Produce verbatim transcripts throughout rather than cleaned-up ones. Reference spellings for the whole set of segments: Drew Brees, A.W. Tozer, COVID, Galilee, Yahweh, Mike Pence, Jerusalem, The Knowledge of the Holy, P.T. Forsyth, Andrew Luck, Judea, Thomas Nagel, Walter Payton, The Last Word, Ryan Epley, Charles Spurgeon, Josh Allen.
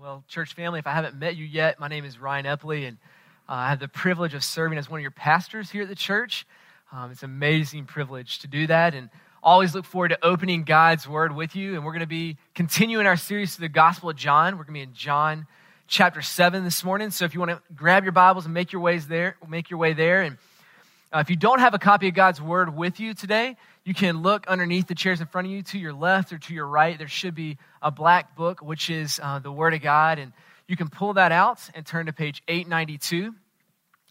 Well, church family, if I haven't met you yet, my name is Ryan Epley, and uh, I have the privilege of serving as one of your pastors here at the church. Um, it's an amazing privilege to do that, and always look forward to opening God's Word with you, and we're going to be continuing our series through the Gospel of John. We're going to be in John chapter seven this morning, so if you want to grab your Bibles and make your ways there, make your way there, and uh, if you don't have a copy of God's Word with you today, you can look underneath the chairs in front of you to your left or to your right. There should be a black book, which is uh, the Word of God. And you can pull that out and turn to page eight ninety-two.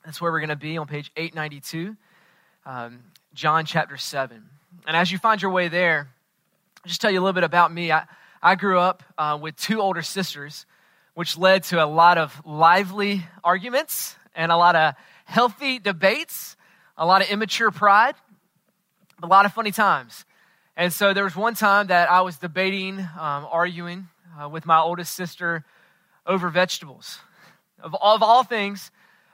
That's where we're going to be, on page eight ninety-two, um, John chapter seven. And as you find your way there, I'll just tell you a little bit about me. I, I grew up uh, with two older sisters, which led to a lot of lively arguments and a lot of healthy debates, a lot of immature pride, a lot of funny times. And so there was one time that I was debating, um, arguing uh, with my oldest sister over vegetables. Of all, of all things,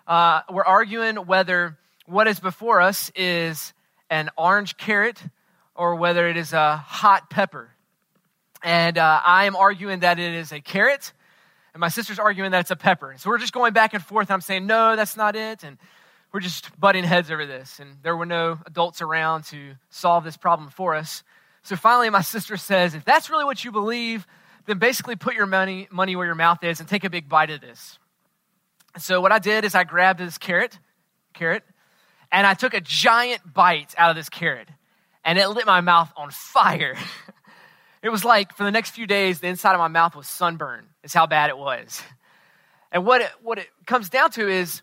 uh, we're arguing whether what is before us is an orange carrot or whether it is a hot pepper. And uh, I am arguing that it is a carrot, and my sister's arguing that it's a pepper. So we're just going back and forth, and I'm saying, no, that's not it, and we're just butting heads over this, and there were no adults around to solve this problem for us. So finally, my sister says, if that's really what you believe, then basically put your money money where your mouth is and take a big bite of this. So what I did is I grabbed this carrot, carrot, and I took a giant bite out of this carrot, and it lit my mouth on fire. It was like, for the next few days, the inside of my mouth was sunburned, is how bad it was. And what it, what it comes down to is,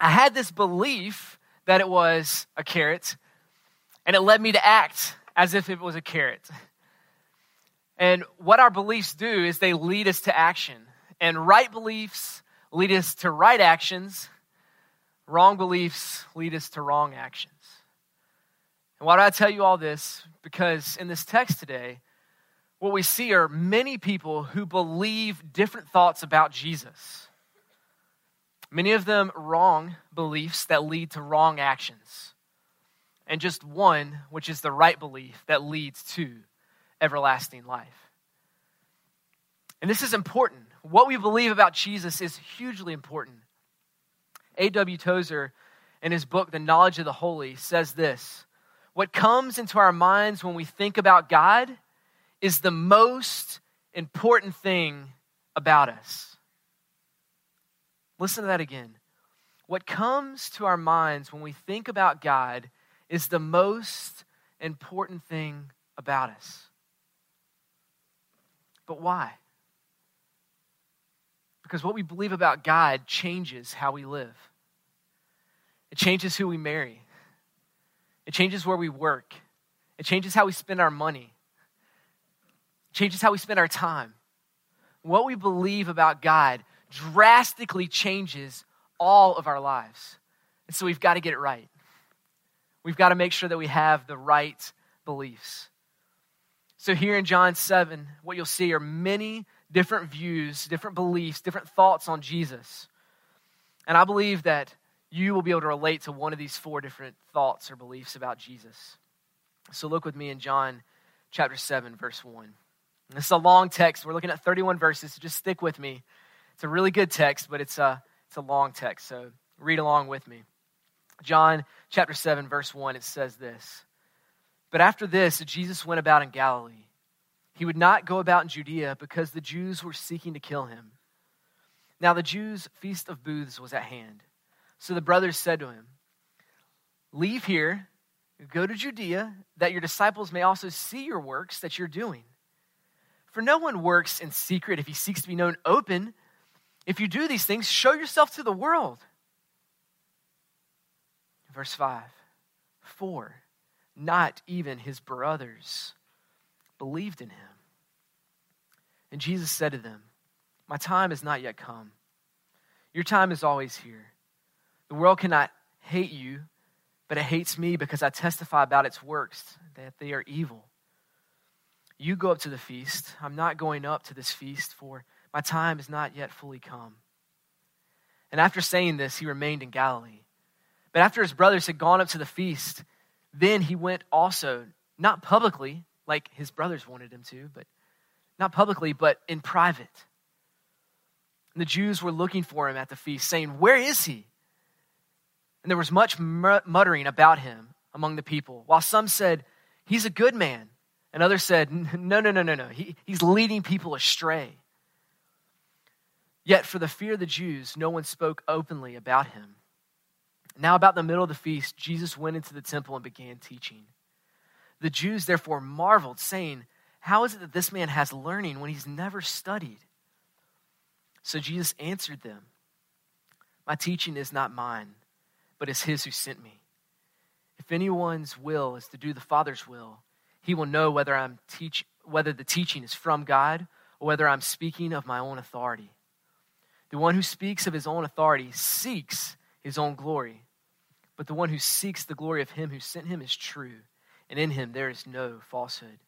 I had this belief that it was a carrot, and it led me to act as if it was a carrot. And what our beliefs do is they lead us to action. And right beliefs lead us to right actions. Wrong beliefs lead us to wrong actions. And why do I tell you all this? Because in this text today, what we see are many people who believe different thoughts about Jesus. Many of them wrong beliefs that lead to wrong actions. And just one, which is the right belief that leads to everlasting life. And this is important. What we believe about Jesus is hugely important. A W Tozer, in his book, The Knowledge of the Holy, says this: what comes into our minds when we think about God is the most important thing about us. Listen to that again. What comes to our minds when we think about God is the most important thing about us. But why? Because what we believe about God changes how we live. It changes who we marry. It changes where we work. It changes how we spend our money. It changes how we spend our time. What we believe about God drastically changes all of our lives. And so we've got to get it right. We've got to make sure that we have the right beliefs. So here in John seven, what you'll see are many different views, different beliefs, different thoughts on Jesus. And I believe that you will be able to relate to one of these four different thoughts or beliefs about Jesus. So look with me in John chapter seven, verse one. And this is a long text. We're looking at thirty-one verses, so just stick with me. It's a really good text, but it's a, it's a long text, so read along with me. John chapter seven, verse one, it says this: but after this, Jesus went about in Galilee. He would not go about in Judea because the Jews were seeking to kill him. Now the Jews' Feast of Booths was at hand. So the brothers said to him, leave here, go to Judea, that your disciples may also see your works that you're doing. For no one works in secret if he seeks to be known open. If you do these things, show yourself to the world. Verse five, for not even his brothers believed in him. And Jesus said to them, my time has not yet come. Your time is always here. The world cannot hate you, but it hates me because I testify about its works, that they are evil. You go up to the feast. I'm not going up to this feast, for my time is not yet fully come. And after saying this, he remained in Galilee. But after his brothers had gone up to the feast, then he went also, not publicly, like his brothers wanted him to, but not publicly, but in private. And the Jews were looking for him at the feast, saying, "Where is he?" And there was much muttering about him among the people, while some said, "He's a good man." And others said, "No, no, no, no, no. He, he's leading people astray." Yet for the fear of the Jews, no one spoke openly about him. Now about the middle of the feast, Jesus went into the temple and began teaching. The Jews therefore marveled, saying, "How is it that this man has learning when he's never studied?" So Jesus answered them, "My teaching is not mine, but is his who sent me. If anyone's will is to do the Father's will, he will know whether I'm teach whether the teaching is from God or whether I'm speaking of my own authority. The one who speaks of his own authority seeks his own glory, but the one who seeks the glory of him who sent him is true, and in him there is no falsehood.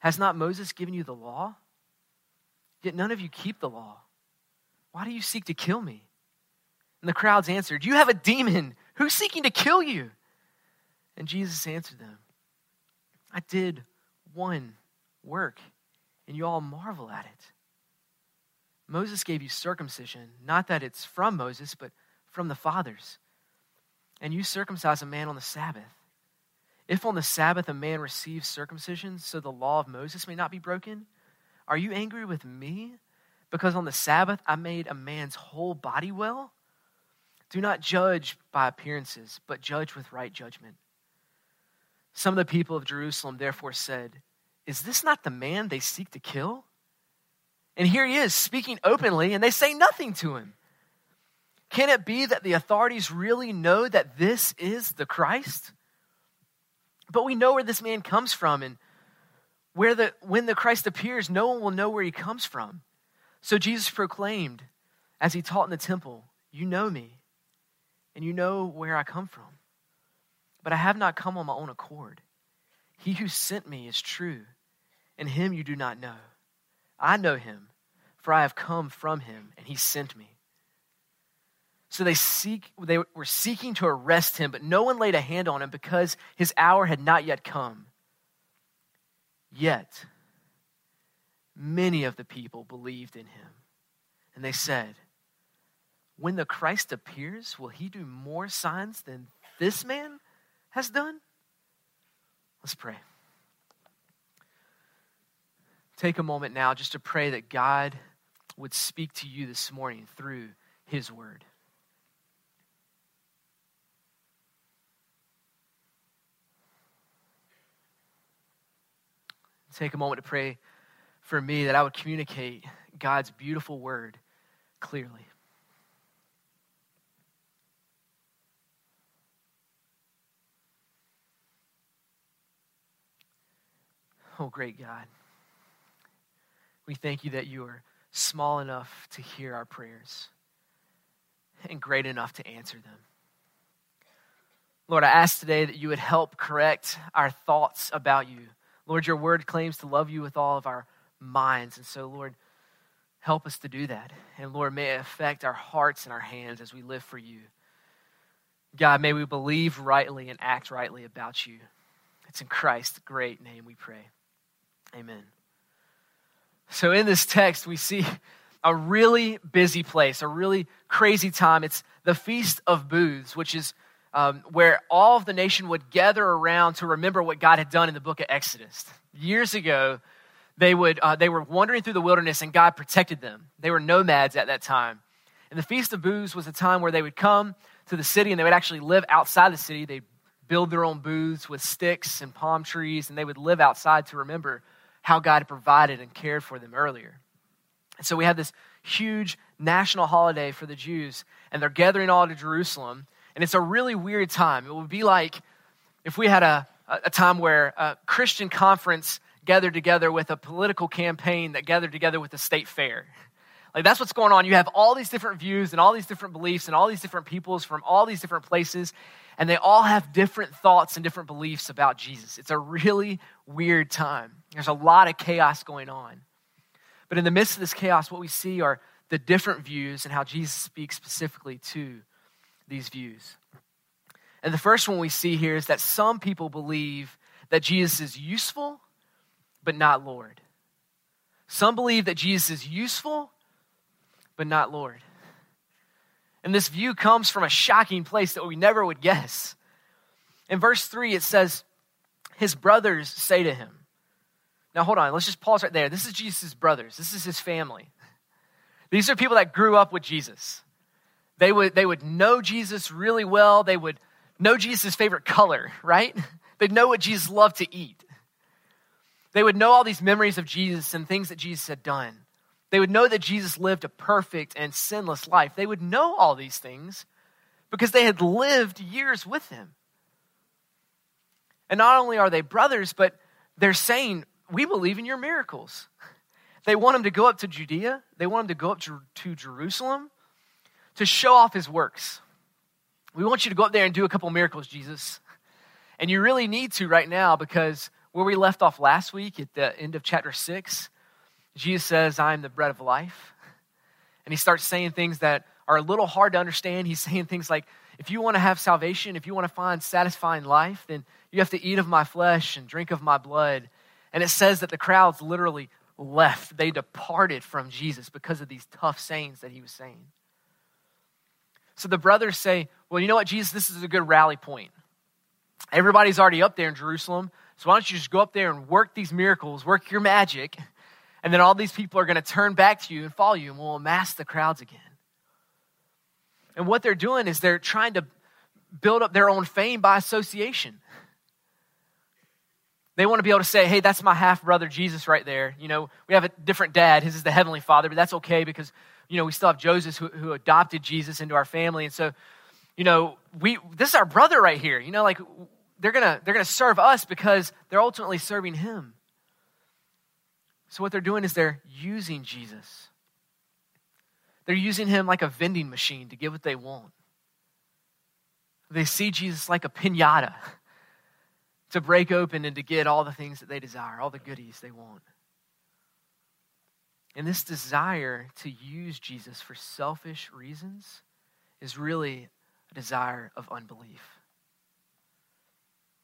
Has not Moses given you the law? Yet none of you keep the law. Why do you seek to kill me?" And the crowds answered, "You have a demon. Who's seeking to kill you?" And Jesus answered them, "I did one work, and you all marvel at it. Moses gave you circumcision, not that it's from Moses, but from the fathers. And you circumcise a man on the Sabbath. If on the Sabbath a man receives circumcision, so the law of Moses may not be broken, are you angry with me because on the Sabbath I made a man's whole body well? Do not judge by appearances, but judge with right judgment." Some of the people of Jerusalem therefore said, "Is this not the man they seek to kill? And here he is speaking openly, and they say nothing to him. Can it be that the authorities really know that this is the Christ? But we know where this man comes from, and where the when the Christ appears, no one will know where he comes from." So Jesus proclaimed, as he taught in the temple, "You know me, and you know where I come from. But I have not come on my own accord. He who sent me is true, and him you do not know. I know him, for I have come from him, and he sent me." So they seek, they were seeking to arrest him, but no one laid a hand on him because his hour had not yet come. Yet many of the people believed in him, and they said, "When the Christ appears, will he do more signs than this man has done?" Let's pray. Take a moment now just to pray that God would speak to you this morning through his word. Take a moment to pray for me that I would communicate God's beautiful word clearly. Oh, great God, we thank you that you are small enough to hear our prayers and great enough to answer them. Lord, I ask today that you would help correct our thoughts about you. Lord, your word claims to love you with all of our minds. And so, Lord, help us to do that. And Lord, may it affect our hearts and our hands as we live for you. God, may we believe rightly and act rightly about you. It's in Christ's great name we pray. Amen. So in this text, we see a really busy place, a really crazy time. It's the Feast of Booths, which is um, where all of the nation would gather around to remember what God had done in the book of Exodus. Years ago, they would uh, they were wandering through the wilderness and God protected them. They were nomads at that time. And the Feast of Booths was a time where they would come to the city and they would actually live outside the city. They'd build their own booths with sticks and palm trees, and they would live outside to remember how God provided and cared for them earlier. And so we have this huge national holiday for the Jews, and they're gathering all to Jerusalem, and it's a really weird time. It would be like if we had a, a time where a Christian conference gathered together with a political campaign that gathered together with a state fair. Like, that's what's going on. You have all these different views and all these different beliefs and all these different peoples from all these different places, and they all have different thoughts and different beliefs about Jesus. It's a really weird time. There's a lot of chaos going on. But in the midst of this chaos, what we see are the different views and how Jesus speaks specifically to these views. And the first one we see here is that some people believe that Jesus is useful, but not Lord. Some believe that Jesus is useful, but not Lord. And this view comes from a shocking place that we never would guess. In verse three, it says, his brothers say to him. Now, hold on. Let's just pause right there. This is Jesus' brothers. This is his family. These are people that grew up with Jesus. They would, they would know Jesus really well. They would know Jesus' favorite color, right? They'd know what Jesus loved to eat. They would know all these memories of Jesus and things that Jesus had done. They would know that Jesus lived a perfect and sinless life. They would know all these things because they had lived years with him. And not only are they brothers, but they're saying, we believe in your miracles. They want him to go up to Judea. They want him to go up to Jerusalem to show off his works. We want you to go up there and do a couple miracles, Jesus. And you really need to right now, because where we left off last week at the end of chapter six, Jesus says, I am the bread of life. And he starts saying things that are a little hard to understand. He's saying things like, if you want to have salvation, if you want to find satisfying life, then you have to eat of my flesh and drink of my blood. And it says that the crowds literally left. They departed from Jesus because of these tough sayings that he was saying. So the brothers say, well, you know what, Jesus, this is a good rally point. Everybody's already up there in Jerusalem, so why don't you just go up there and work these miracles, work your magic, and then all these people are going to turn back to you and follow you, and we'll amass the crowds again. And what they're doing is they're trying to build up their own fame by association. They want to be able to say, hey, that's my half-brother Jesus right there. You know, we have a different dad. His is the Heavenly Father, but that's okay because, you know, we still have Joseph who, who adopted Jesus into our family. And so, you know, we this is our brother right here. You know, like they're going to they're gonna serve us because they're ultimately serving him. So what they're doing is they're using Jesus. They're using him like a vending machine to get what they want. They see Jesus like a piñata to break open and to get all the things that they desire, all the goodies they want. And this desire to use Jesus for selfish reasons is really a desire of unbelief.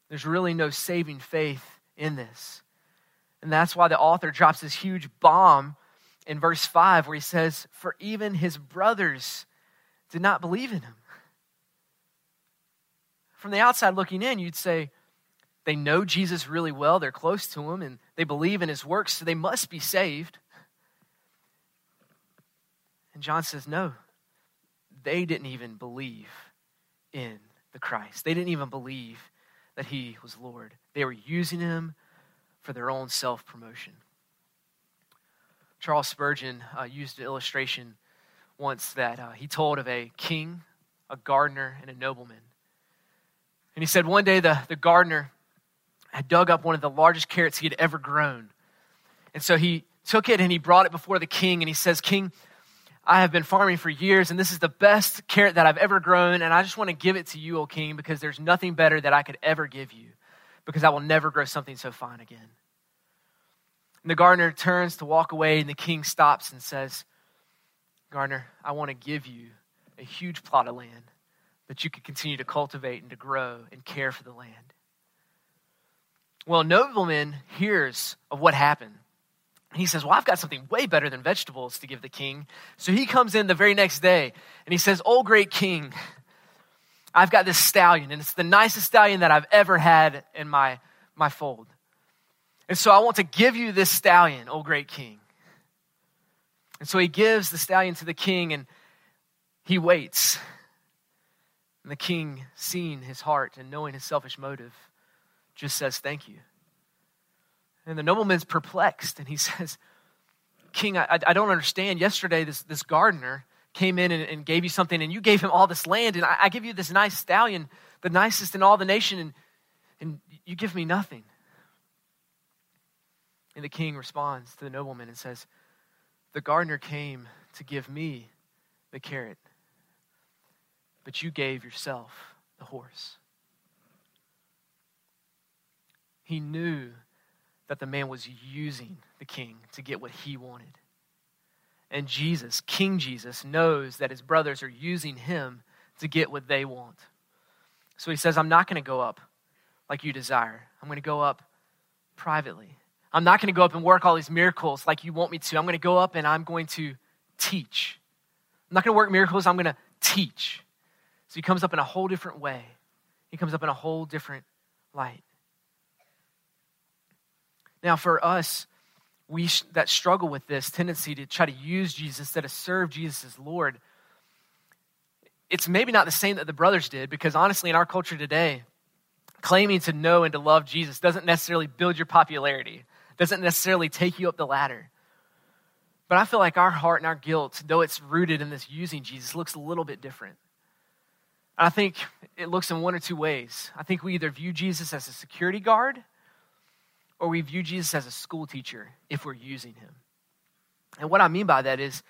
There's really no saving faith in this. And that's why the author drops this huge bomb in verse five where he says, for even his brothers did not believe in him. From the outside looking in, you'd say, they know Jesus really well, they're close to him, and they believe in his works, so they must be saved. And John says, no, they didn't even believe in the Christ. They didn't even believe that he was Lord. They were using him for their own self-promotion. Charles Spurgeon uh, used an illustration once that uh, he told of a king, a gardener, and a nobleman. And he said one day the, the gardener had dug up one of the largest carrots he had ever grown. And so he took it and he brought it before the king and he says, King, I have been farming for years and this is the best carrot that I've ever grown and I just want to give it to you, O king, because there's nothing better that I could ever give you because I will never grow something so fine again. And the gardener turns to walk away and the king stops and says, Gardener, I want to give you a huge plot of land that you could continue to cultivate and to grow and care for the land. Well, nobleman hears of what happened. He says, well, I've got something way better than vegetables to give the king. So he comes in the very next day and he says, oh, great king, I've got this stallion and it's the nicest stallion that I've ever had in my, my fold. And so I want to give you this stallion, oh, great king. And so he gives the stallion to the king and he waits. And the king, seeing his heart and knowing his selfish motive, just says, thank you. And the nobleman's perplexed and he says, King, I, I don't understand. Yesterday, this, this gardener came in and, and gave you something and you gave him all this land and I, I give you this nice stallion, the nicest in all the nation, and, and you give me nothing. And the king responds to the nobleman and says, the gardener came to give me the carrot, but you gave yourself the horse. He knew that the man was using the king to get what he wanted. And Jesus, King Jesus, knows that his brothers are using him to get what they want. So he says, I'm not gonna go up like you desire. I'm gonna go up privately. I'm not gonna go up and work all these miracles like you want me to. I'm gonna go up and I'm going to teach I'm not going to work miracles. I'm going to teach. So he comes up in a whole different way. He comes up in a whole different light. Now for us, we sh- that struggle with this tendency to try to use Jesus, that to serve Jesus as Lord, it's maybe not the same that the brothers did, because honestly in our culture today, claiming to know and to love Jesus doesn't necessarily build your popularity, doesn't necessarily take you up the ladder. But I feel like our heart and our guilt, though it's rooted in this using Jesus, looks a little bit different. I think it looks in one or two ways. I think we either view Jesus as a security guard, or we view Jesus as a school teacher if we're using him. And what I mean by that is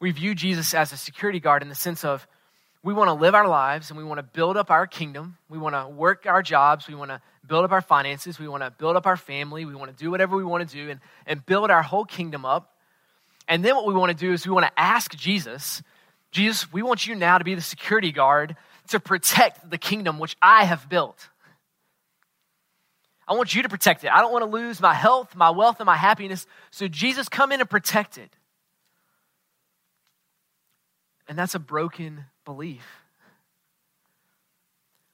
we view Jesus as a security guard in the sense of we want to live our lives and we want to build up our kingdom. We want to work our jobs. We want to build up our finances. We want to build up our family. We want to do whatever we want to do and, and build our whole kingdom up. And then what we want to do is we want to ask Jesus, Jesus, we want you now to be the security guard to protect the kingdom which I have built. I want you to protect it. I don't want to lose my health, my wealth, and my happiness. So Jesus, come in and protect it. And that's a broken belief,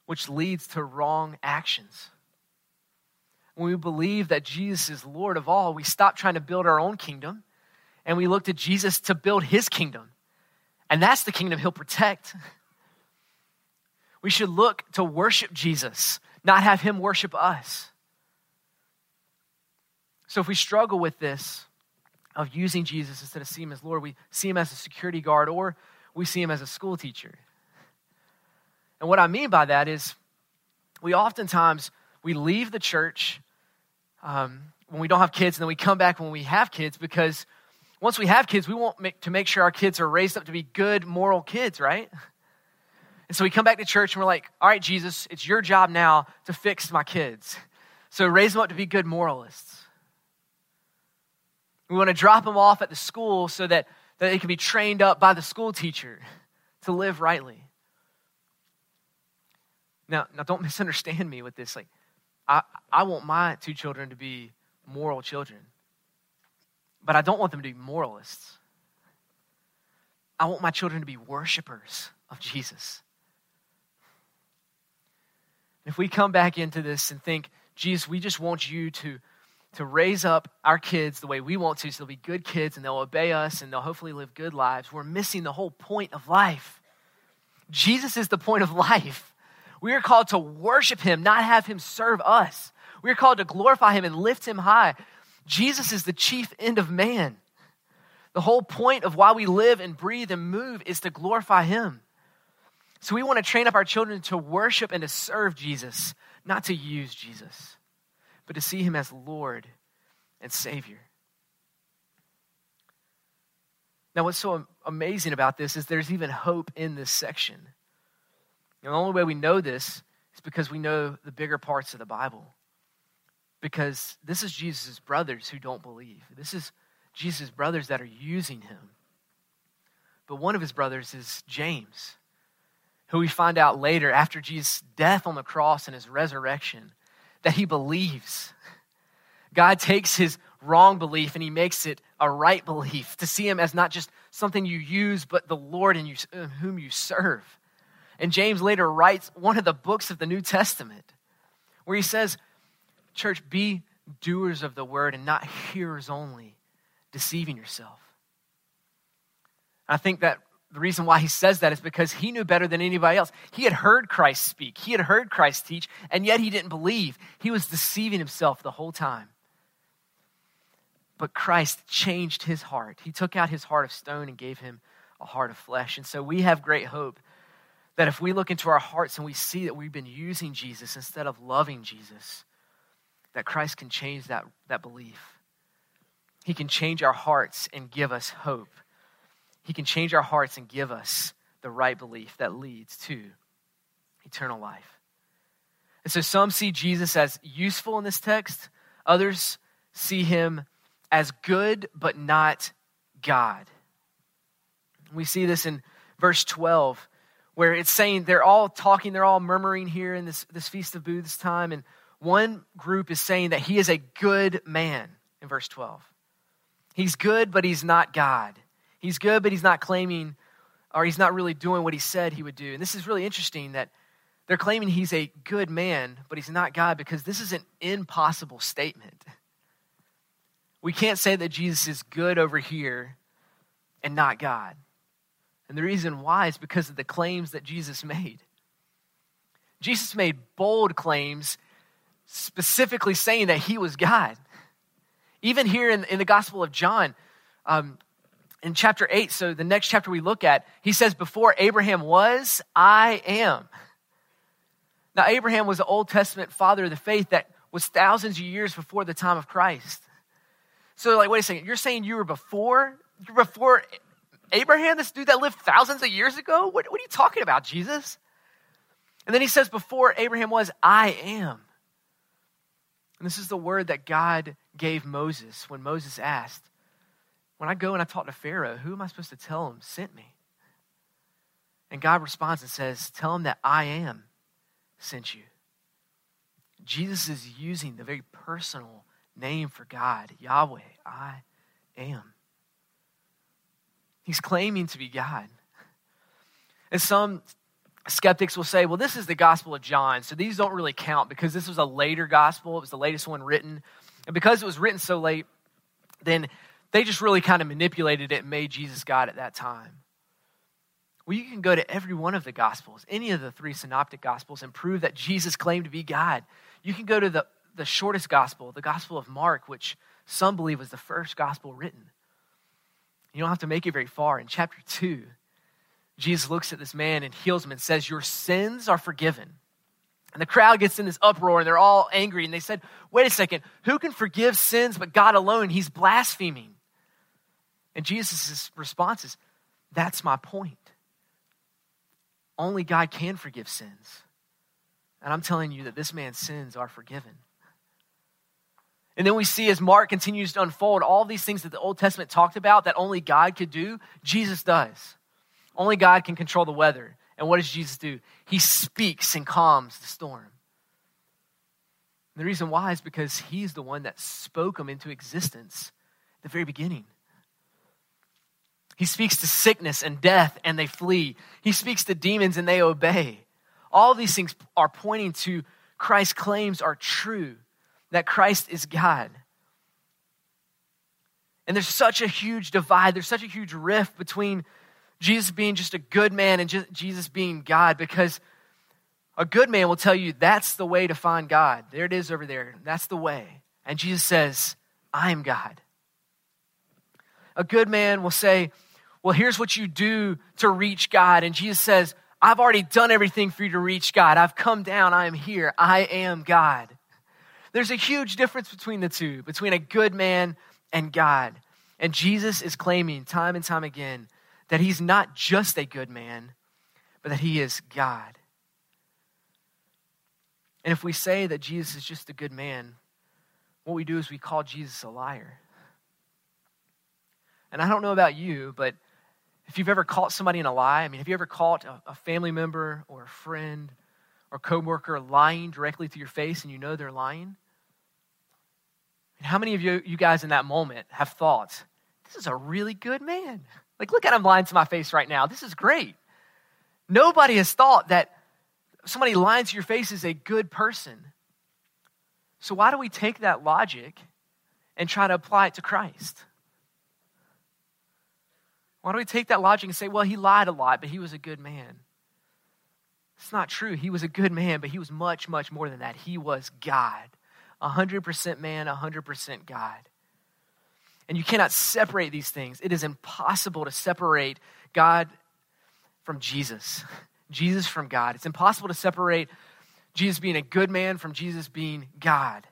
which leads to wrong actions. When we believe that Jesus is Lord of all, we stop trying to build our own kingdom, and we look to Jesus to build his kingdom. And that's the kingdom he'll protect. We should look to worship Jesus, not have him worship us. So if we struggle with this of using Jesus instead of seeing him as Lord, we see him as a security guard or we see him as a school teacher. And what I mean by that is we oftentimes, we leave the church um, when we don't have kids, and then we come back when we have kids, because once we have kids, we want to make sure our kids are raised up to be good, moral kids, right? And so we come back to church and we're like, all right, Jesus, it's your job now to fix my kids. So raise them up to be good moralists. We want to drop them off at the school so that, that they can be trained up by the school teacher to live rightly. Now, now don't misunderstand me with this. Like, I, I want my two children to be moral children, but I don't want them to be moralists. I want my children to be worshipers of Jesus. And if we come back into this and think, Jesus, we just want you to, to raise up our kids the way we want to, so they'll be good kids and they'll obey us and they'll hopefully live good lives, we're missing the whole point of life. Jesus is the point of life. We are called to worship him, not have him serve us. We are called to glorify him and lift him high. Jesus is the chief end of man. The whole point of why we live and breathe and move is to glorify him. So we want to train up our children to worship and to serve Jesus, not to use Jesus, but to see him as Lord and Savior. Now, what's so amazing about this is there's even hope in this section. And the only way we know this is because we know the bigger parts of the Bible. Because this is Jesus' brothers who don't believe. This is Jesus' brothers that are using him. But one of his brothers is James, who we find out later after Jesus' death on the cross and his resurrection, that he believes. God takes his wrong belief and he makes it a right belief, to see him as not just something you use, but the Lord in, you, in whom you serve. And James later writes one of the books of the New Testament where he says, church, be doers of the word and not hearers only, deceiving yourself. I think that the reason why he says that is because he knew better than anybody else. He had heard Christ speak. He had heard Christ teach, and yet he didn't believe. He was deceiving himself the whole time. But Christ changed his heart. He took out his heart of stone and gave him a heart of flesh. And so we have great hope that if we look into our hearts and we see that we've been using Jesus instead of loving Jesus, that Christ can change that, that belief. He can change our hearts and give us hope. He can change our hearts and give us the right belief that leads to eternal life. And so some see Jesus as useful in this text. Others see him as good, but not God. We see this in verse twelve, where it's saying they're all talking, they're all murmuring here in this, this Feast of Booths time, and one group is saying that he is a good man in verse twelve. He's good, but he's not God. He's good, but he's not claiming or he's not really doing what he said he would do. And this is really interesting that they're claiming he's a good man, but he's not God, because this is an impossible statement. We can't say that Jesus is good over here and not God. And the reason why is because of the claims that Jesus made. Jesus made bold claims, specifically saying that he was God. Even here in, in the Gospel of John, um, in chapter eight, so the next chapter we look at, he says, before Abraham was, I am. Now, Abraham was the Old Testament father of the faith that was thousands of years before the time of Christ. So like, wait a second, you're saying you were before, you're before Abraham, this dude that lived thousands of years ago? What, what are you talking about, Jesus? And then he says, before Abraham was, I am. And this is the word that God gave Moses when Moses asked, when I go and I talk to Pharaoh, who am I supposed to tell him sent me? And God responds and says, tell him that I am sent you. Jesus is using the very personal name for God, Yahweh, I am. He's claiming to be God. And some skeptics will say, well, this is the Gospel of John, so these don't really count because this was a later gospel. It was the latest one written. And because it was written so late, then they just really kind of manipulated it and made Jesus God at that time. Well, you can go to every one of the gospels, any of the three synoptic gospels, and prove that Jesus claimed to be God. You can go to the, the shortest gospel, the Gospel of Mark, which some believe was the first gospel written. You don't have to make it very far. In chapter two, Jesus looks at this man and heals him and says, your sins are forgiven. And the crowd gets in this uproar and they're all angry. And they said, wait a second, who can forgive sins but God alone? He's blaspheming. And Jesus' response is, that's my point. Only God can forgive sins. And I'm telling you that this man's sins are forgiven. And then we see as Mark continues to unfold, all these things that the Old Testament talked about that only God could do, Jesus does. Only God can control the weather. And what does Jesus do? He speaks and calms the storm. And the reason why is because he's the one that spoke them into existence at the very beginning. He speaks to sickness and death and they flee. He speaks to demons and they obey. All these things are pointing to Christ's claims are true, that Christ is God. And there's such a huge divide. There's such a huge rift between Jesus being just a good man and Jesus being God, because a good man will tell you that's the way to find God. There it is over there. That's the way. And Jesus says, I am God. A good man will say, well, here's what you do to reach God. And Jesus says, I've already done everything for you to reach God. I've come down. I am here. I am God. There's a huge difference between the two, between a good man and God. And Jesus is claiming time and time again that he's not just a good man, but that he is God. And if we say that Jesus is just a good man, what we do is we call Jesus a liar. And I don't know about you, but if you've ever caught somebody in a lie, I mean, have you ever caught a, a family member or a friend or coworker lying directly to your face and you know they're lying? And how many of you, you guys in that moment have thought, this is a really good man? Like, look at him lying to my face right now. This is great. Nobody has thought that somebody lying to your face is a good person. So why do we take that logic and try to apply it to Christ? Why do we take that logic and say, well, he lied a lot, but he was a good man? It's not true. He was a good man, but he was much, much more than that. He was God, one hundred percent man, one hundred percent God. And you cannot separate these things. It is impossible to separate God from Jesus, Jesus from God. It's impossible to separate Jesus being a good man from Jesus being God.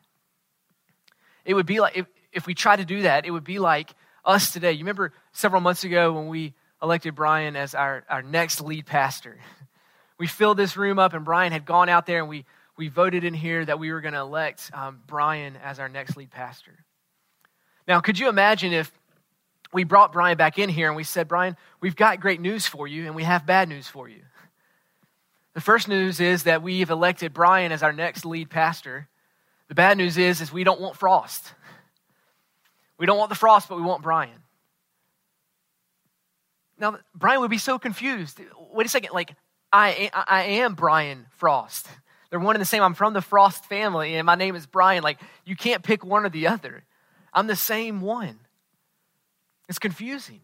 It would be like, if, if we tried to do that, it would be like us today. You remember several months ago when we elected Brian as our, our next lead pastor? We filled this room up and Brian had gone out there and we, we voted in here that we were going to elect um, Brian as our next lead pastor. Now, could you imagine if we brought Brian back in here and we said, Brian, we've got great news for you and we have bad news for you. The first news is that we've elected Brian as our next lead pastor. The bad news is, is we don't want Frost. We don't want the Frost, but we want Brian. Now, Brian would be so confused. Wait a second, like, I, I am Brian Frost. They're one and the same. I'm from the Frost family, and my name is Brian. Like, you can't pick one or the other. I'm the same one. It's confusing.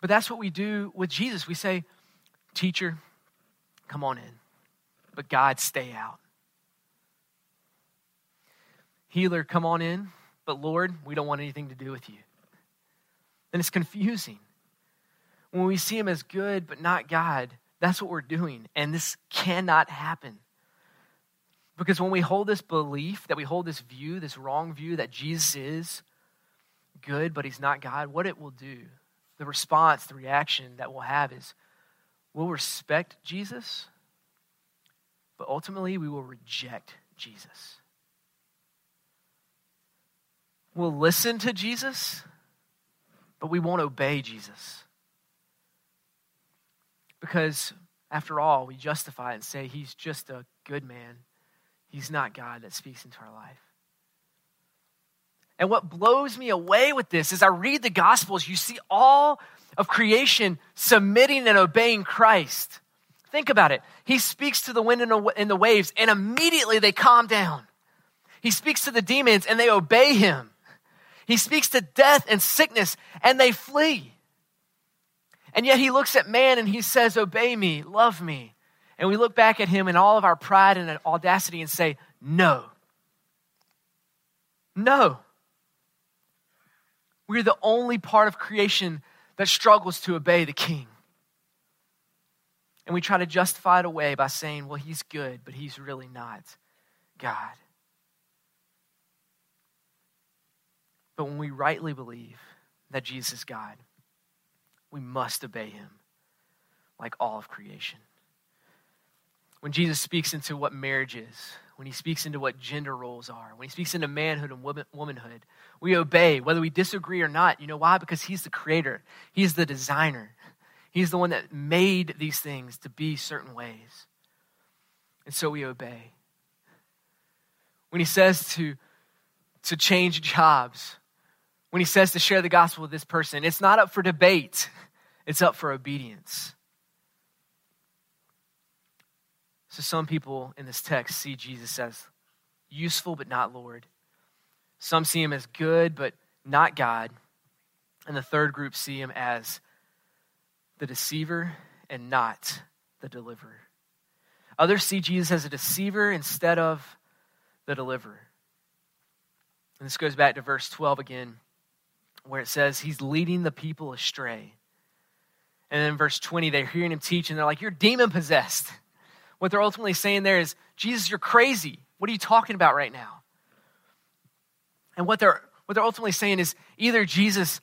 But that's what we do with Jesus. We say, teacher, come on in. But God, stay out. Healer, come on in. But Lord, we don't want anything to do with you. And it's confusing. When we see him as good, but not God, that's what we're doing. And this cannot happen. Because when we hold this belief, that we hold this view, this wrong view that Jesus is good, but he's not God, what it will do, the response, the reaction that we'll have is, we'll respect Jesus, but ultimately we will reject Jesus. We'll listen to Jesus, but we won't obey Jesus. Because after all, we justify it and say he's just a good man. He's not God that speaks into our life. And what blows me away with this is I read the Gospels, you see all of creation submitting and obeying Christ. Think about it. He speaks to the wind and the waves, and immediately they calm down. He speaks to the demons, and they obey him. He speaks to death and sickness, and they flee. And yet he looks at man, and he says, obey me, love me. And we look back at him in all of our pride and audacity and say, no. No. We're the only part of creation that struggles to obey the King. And we try to justify it away by saying, well, he's good, but he's really not God. But when we rightly believe that Jesus is God, we must obey him like all of creation. When Jesus speaks into what marriage is, when he speaks into what gender roles are, when he speaks into manhood and womanhood, we obey whether we disagree or not. You know why? Because he's the creator. He's the designer. He's the one that made these things to be certain ways. And so we obey. When he says to, to change jobs, when he says to share the gospel with this person, it's not up for debate. It's up for obedience. So some people in this text see Jesus as useful but not Lord. Some see him as good but not God. And the third group see him as the deceiver and not the deliverer. Others see Jesus as a deceiver instead of the deliverer. And this goes back to verse twelve again, where it says he's leading the people astray. And then in verse twenty, they're hearing him teach and they're like, you're demon-possessed. What they're ultimately saying there is, Jesus, you're crazy. What are you talking about right now? And what they're what they're ultimately saying is either Jesus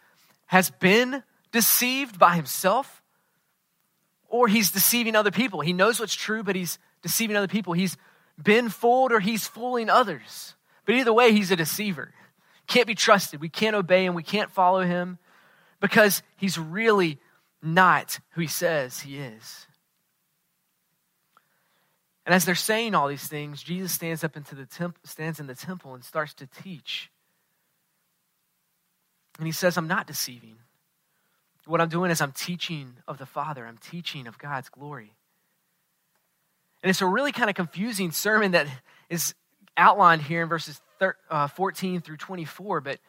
has been deceived by himself or he's deceiving other people. He knows what's true, but he's deceiving other people. He's been fooled or he's fooling others. But either way, he's a deceiver. Can't be trusted. We can't obey him. We can't follow him because he's really not who he says he is. And as they're saying all these things, Jesus stands up into the temp- stands in the temple and starts to teach. And he says, I'm not deceiving. What I'm doing is I'm teaching of the Father. I'm teaching of God's glory. And it's a really kind of confusing sermon that is outlined here in verses thir- uh, fourteen through twenty-four. But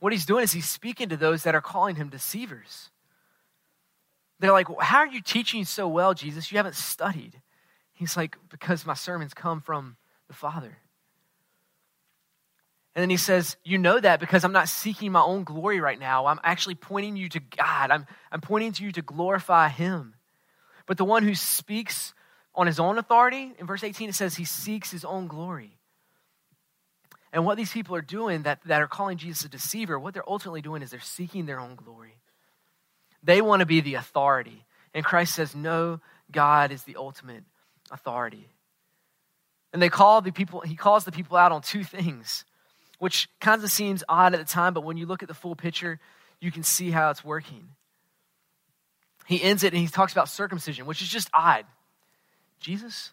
what he's doing is he's speaking to those that are calling him deceivers. They're like, well, how are you teaching so well, Jesus? You haven't studied. He's like, because my sermons come from the Father. And then he says, you know that because I'm not seeking my own glory right now. I'm actually pointing you to God. I'm, I'm pointing to you to glorify him. But the one who speaks on his own authority, in verse eighteen, it says he seeks his own glory. And what these people are doing that, that are calling Jesus a deceiver, what they're ultimately doing is they're seeking their own glory. They want to be the authority. And Christ says, no, God is the ultimate authority. And they call the people, he calls the people out on two things, which kind of seems odd at the time, but when you look at the full picture, you can see how it's working. He ends it and he talks about circumcision, which is just odd. Jesus,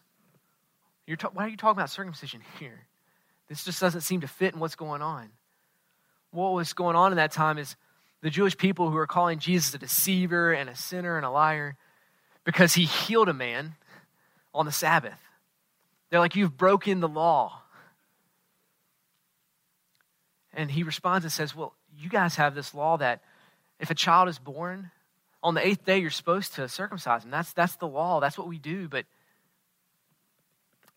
you're ta- why are you talking about circumcision here? This just doesn't seem to fit in what's going on. What was going on in that time is the Jewish people who are calling Jesus a deceiver and a sinner and a liar because he healed a man on the Sabbath. They're like, you've broken the law. And he responds and says, well, you guys have this law that if a child is born, on the eighth day you're supposed to circumcise him. That's, that's the law. That's what we do. But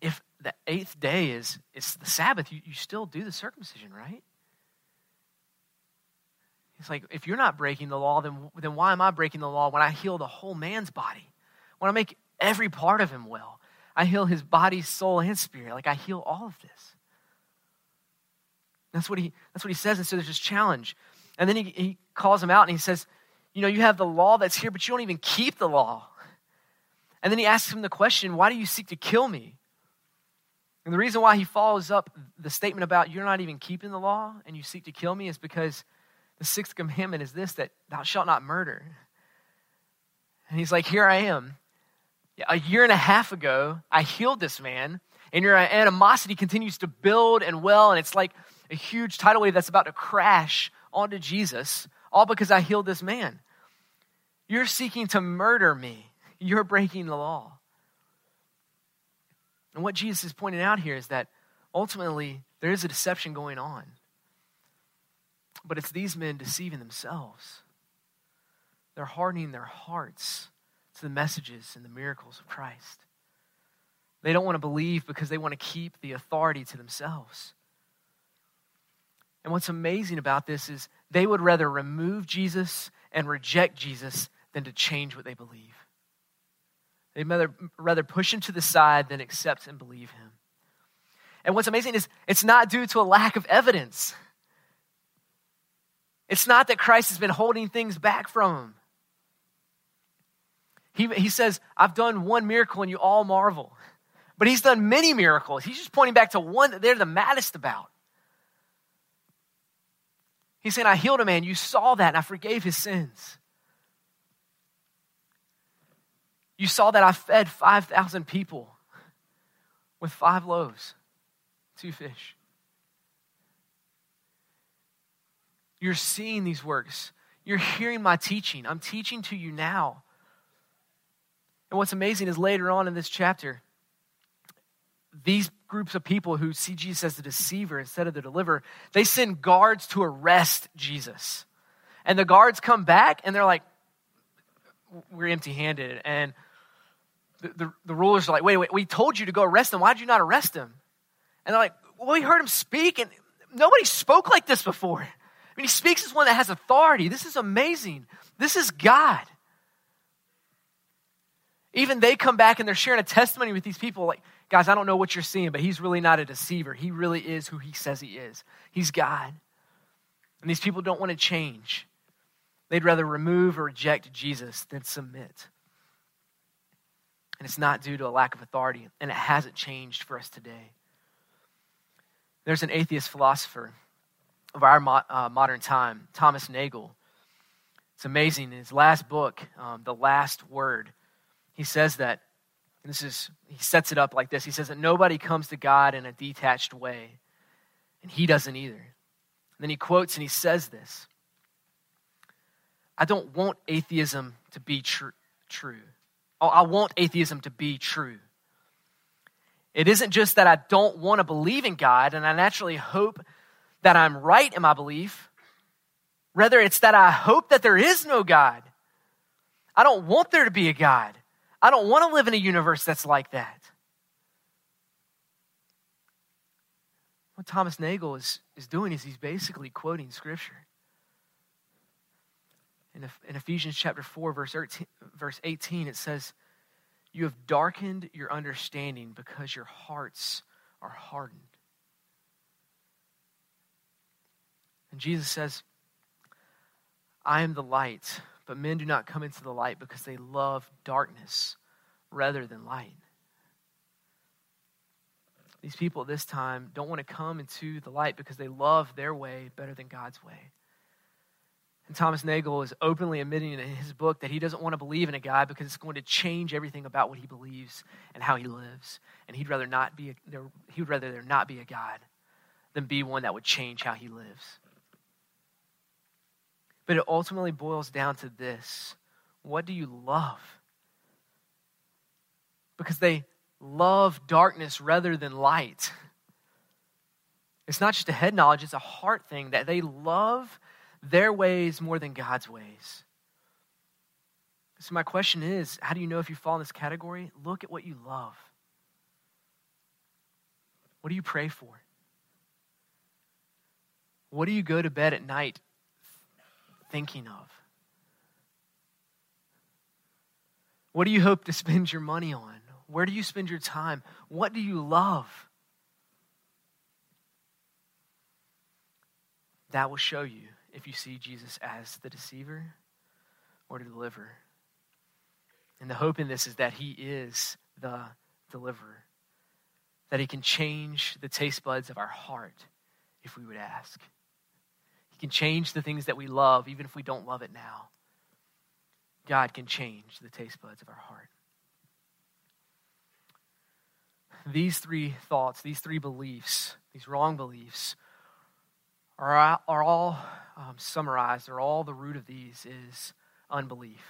if the eighth day is it's the Sabbath, you, you still do the circumcision, right? It's like, if you're not breaking the law, then, then why am I breaking the law when I heal the whole man's body? When I make every part of him well. I heal his body, soul, and spirit. Like, I heal all of this. That's what he, that's what he says. And so there's this challenge. And then he, he calls him out and he says, you know, you have the law that's here, but you don't even keep the law. And then he asks him the question, why do you seek to kill me? And the reason why he follows up the statement about you're not even keeping the law and you seek to kill me is because the sixth commandment is this, that thou shalt not murder. And he's like, here I am. A year and a half ago, I healed this man, and your animosity continues to build and well, and it's like a huge tidal wave that's about to crash onto Jesus, all because I healed this man. You're seeking to murder me. You're breaking the law. And what Jesus is pointing out here is that ultimately there is a deception going on, but it's these men deceiving themselves. They're hardening their hearts to the messages and the miracles of Christ. They don't want to believe because they want to keep the authority to themselves. And what's amazing about this is they would rather remove Jesus and reject Jesus than to change what they believe. They'd rather, rather push him to the side than accept and believe him. And what's amazing is it's not due to a lack of evidence. It's not that Christ has been holding things back from him. He, he says, I've done one miracle and you all marvel. But he's done many miracles. He's just pointing back to one that they're the maddest about. He's saying, I healed a man. You saw that and I forgave his sins. You saw that I fed five thousand people with five loaves, two fish. You're seeing these works. You're hearing my teaching. I'm teaching to you now. And what's amazing is later on in this chapter, these groups of people who see Jesus as the deceiver instead of the deliverer, they send guards to arrest Jesus. And the guards come back and they're like, we're empty-handed. And the, the, the rulers are like, wait, wait, we told you to go arrest him. Why did you not arrest him? And they're like, well, we heard him speak and nobody spoke like this before. I mean, he speaks as one that has authority. This is amazing. This is God. Even they come back and they're sharing a testimony with these people like, guys, I don't know what you're seeing, but he's really not a deceiver. He really is who he says he is. He's God. And these people don't want to change. They'd rather remove or reject Jesus than submit. And it's not due to a lack of authority, and it hasn't changed for us today. There's an atheist philosopher of our mo- uh, modern time, Thomas Nagel. It's amazing. In his last book, um, The Last Word, he says that, and this is, he sets it up like this. He says that nobody comes to God in a detached way, and he doesn't either. And then he quotes and he says this, I don't want atheism to be tr- true. Oh, I want atheism to be true. It isn't just that I don't want to believe in God and I naturally hope that I'm right in my belief. Rather, it's that I hope that there is no God. I don't want there to be a God. I don't want to live in a universe that's like that. What Thomas Nagel is, is doing is he's basically quoting scripture. In, in Ephesians chapter four, verse eighteen, verse eighteen, it says, you have darkened your understanding because your hearts are hardened. And Jesus says, I am the light, but men do not come into the light because they love darkness rather than light. These people at this time don't want to come into the light because they love their way better than God's way. And Thomas Nagel is openly admitting in his book that he doesn't want to believe in a God because it's going to change everything about what he believes and how he lives. And he'd rather not be a, he would rather there not be a God than be one that would change how he lives. But it ultimately boils down to this. What do you love? Because they love darkness rather than light. It's not just a head knowledge, it's a heart thing that they love their ways more than God's ways. So my question is, how do you know if you fall in this category? Look at what you love. What do you pray for? What do you go to bed at night thinking of? What do you hope to spend your money on? Where do you spend your time? What do you love? That will show you if you see Jesus as the deceiver or the deliverer. And the hope in this is that he is the deliverer, that he can change the taste buds of our heart if we would ask. He can change the things that we love even if we don't love it now. God can change the taste buds of our heart. These three thoughts, these three beliefs, these wrong beliefs are, are all um, summarized, or all the root of these is unbelief.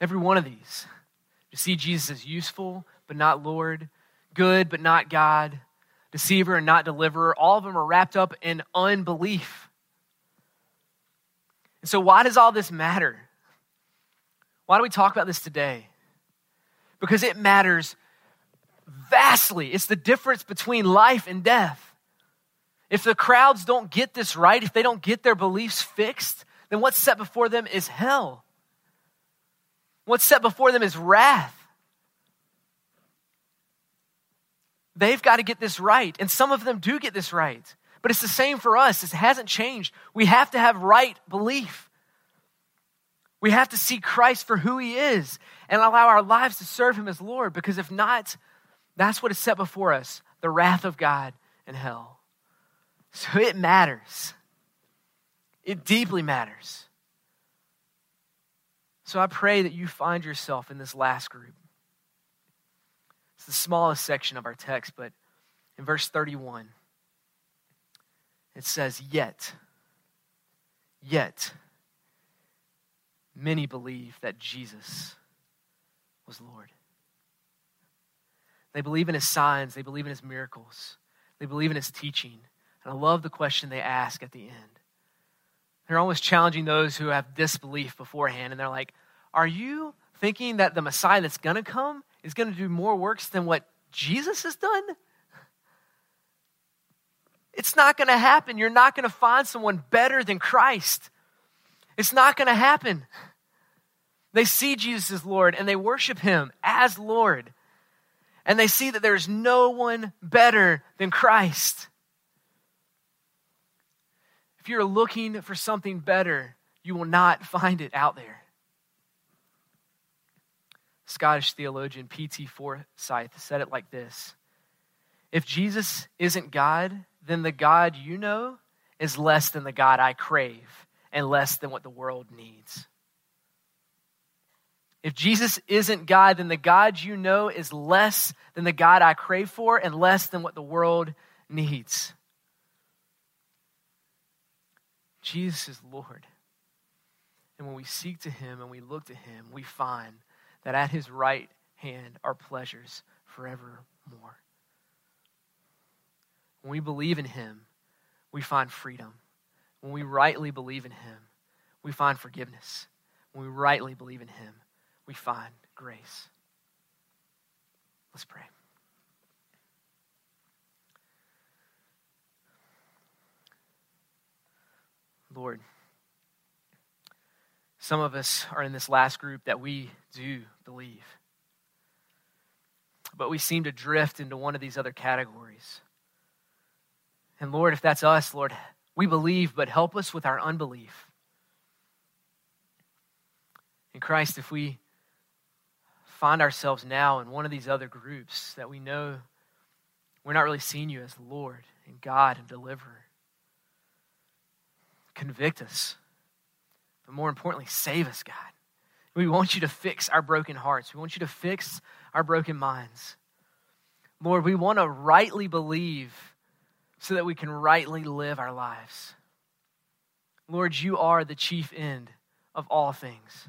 Every one of these. To see Jesus as useful but not Lord, good but not God, deceiver and not deliverer, all of them are wrapped up in unbelief. And so why does all this matter? Why do we talk about this today? Because it matters vastly. It's the difference between life and death. If the crowds don't get this right, if they don't get their beliefs fixed, then what's set before them is hell. What's set before them is wrath. They've got to get this right. And some of them do get this right. But it's the same for us. It hasn't changed. We have to have right belief. We have to see Christ for who he is and allow our lives to serve him as Lord, because if not, that's what is set before us, the wrath of God and hell. So it matters. It deeply matters. So I pray that you find yourself in this last group. It's the smallest section of our text, but in verse thirty-one, it says, yet, yet, many believe that Jesus was Lord. They believe in his signs. They believe in his miracles. They believe in his teaching. And I love the question they ask at the end. They're almost challenging those who have disbelief beforehand. And they're like, are you thinking that the Messiah that's going to come is going to do more works than what Jesus has done? It's not going to happen. You're not going to find someone better than Christ. It's not going to happen. They see Jesus as Lord and they worship him as Lord. And they see that there's no one better than Christ. If you're looking for something better, you will not find it out there. Scottish theologian P T Forsyth said it like this. If Jesus isn't God, then the God you know is less than the God I crave and less than what the world needs. If Jesus isn't God, then the God you know is less than the God I crave for and less than what the world needs. Jesus is Lord. And when we seek to him and we look to him, we find that at his right hand are pleasures forevermore. When we believe in him, we find freedom. When we rightly believe in him, we find forgiveness. When we rightly believe in him, we find grace. Let's pray. Lord, some of us are in this last group that we do believe, but we seem to drift into one of these other categories. And Lord, if that's us, Lord, we believe, but help us with our unbelief. And Christ, if we find ourselves now in one of these other groups that we know we're not really seeing you as Lord and God and deliverer, convict us. But more importantly, save us, God. We want you to fix our broken hearts. We want you to fix our broken minds. Lord, we want to rightly believe so that we can rightly live our lives. Lord, you are the chief end of all things.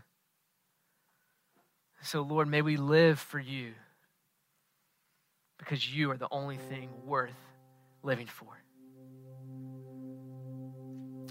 So, Lord, may we live for you because you are the only thing worth living for.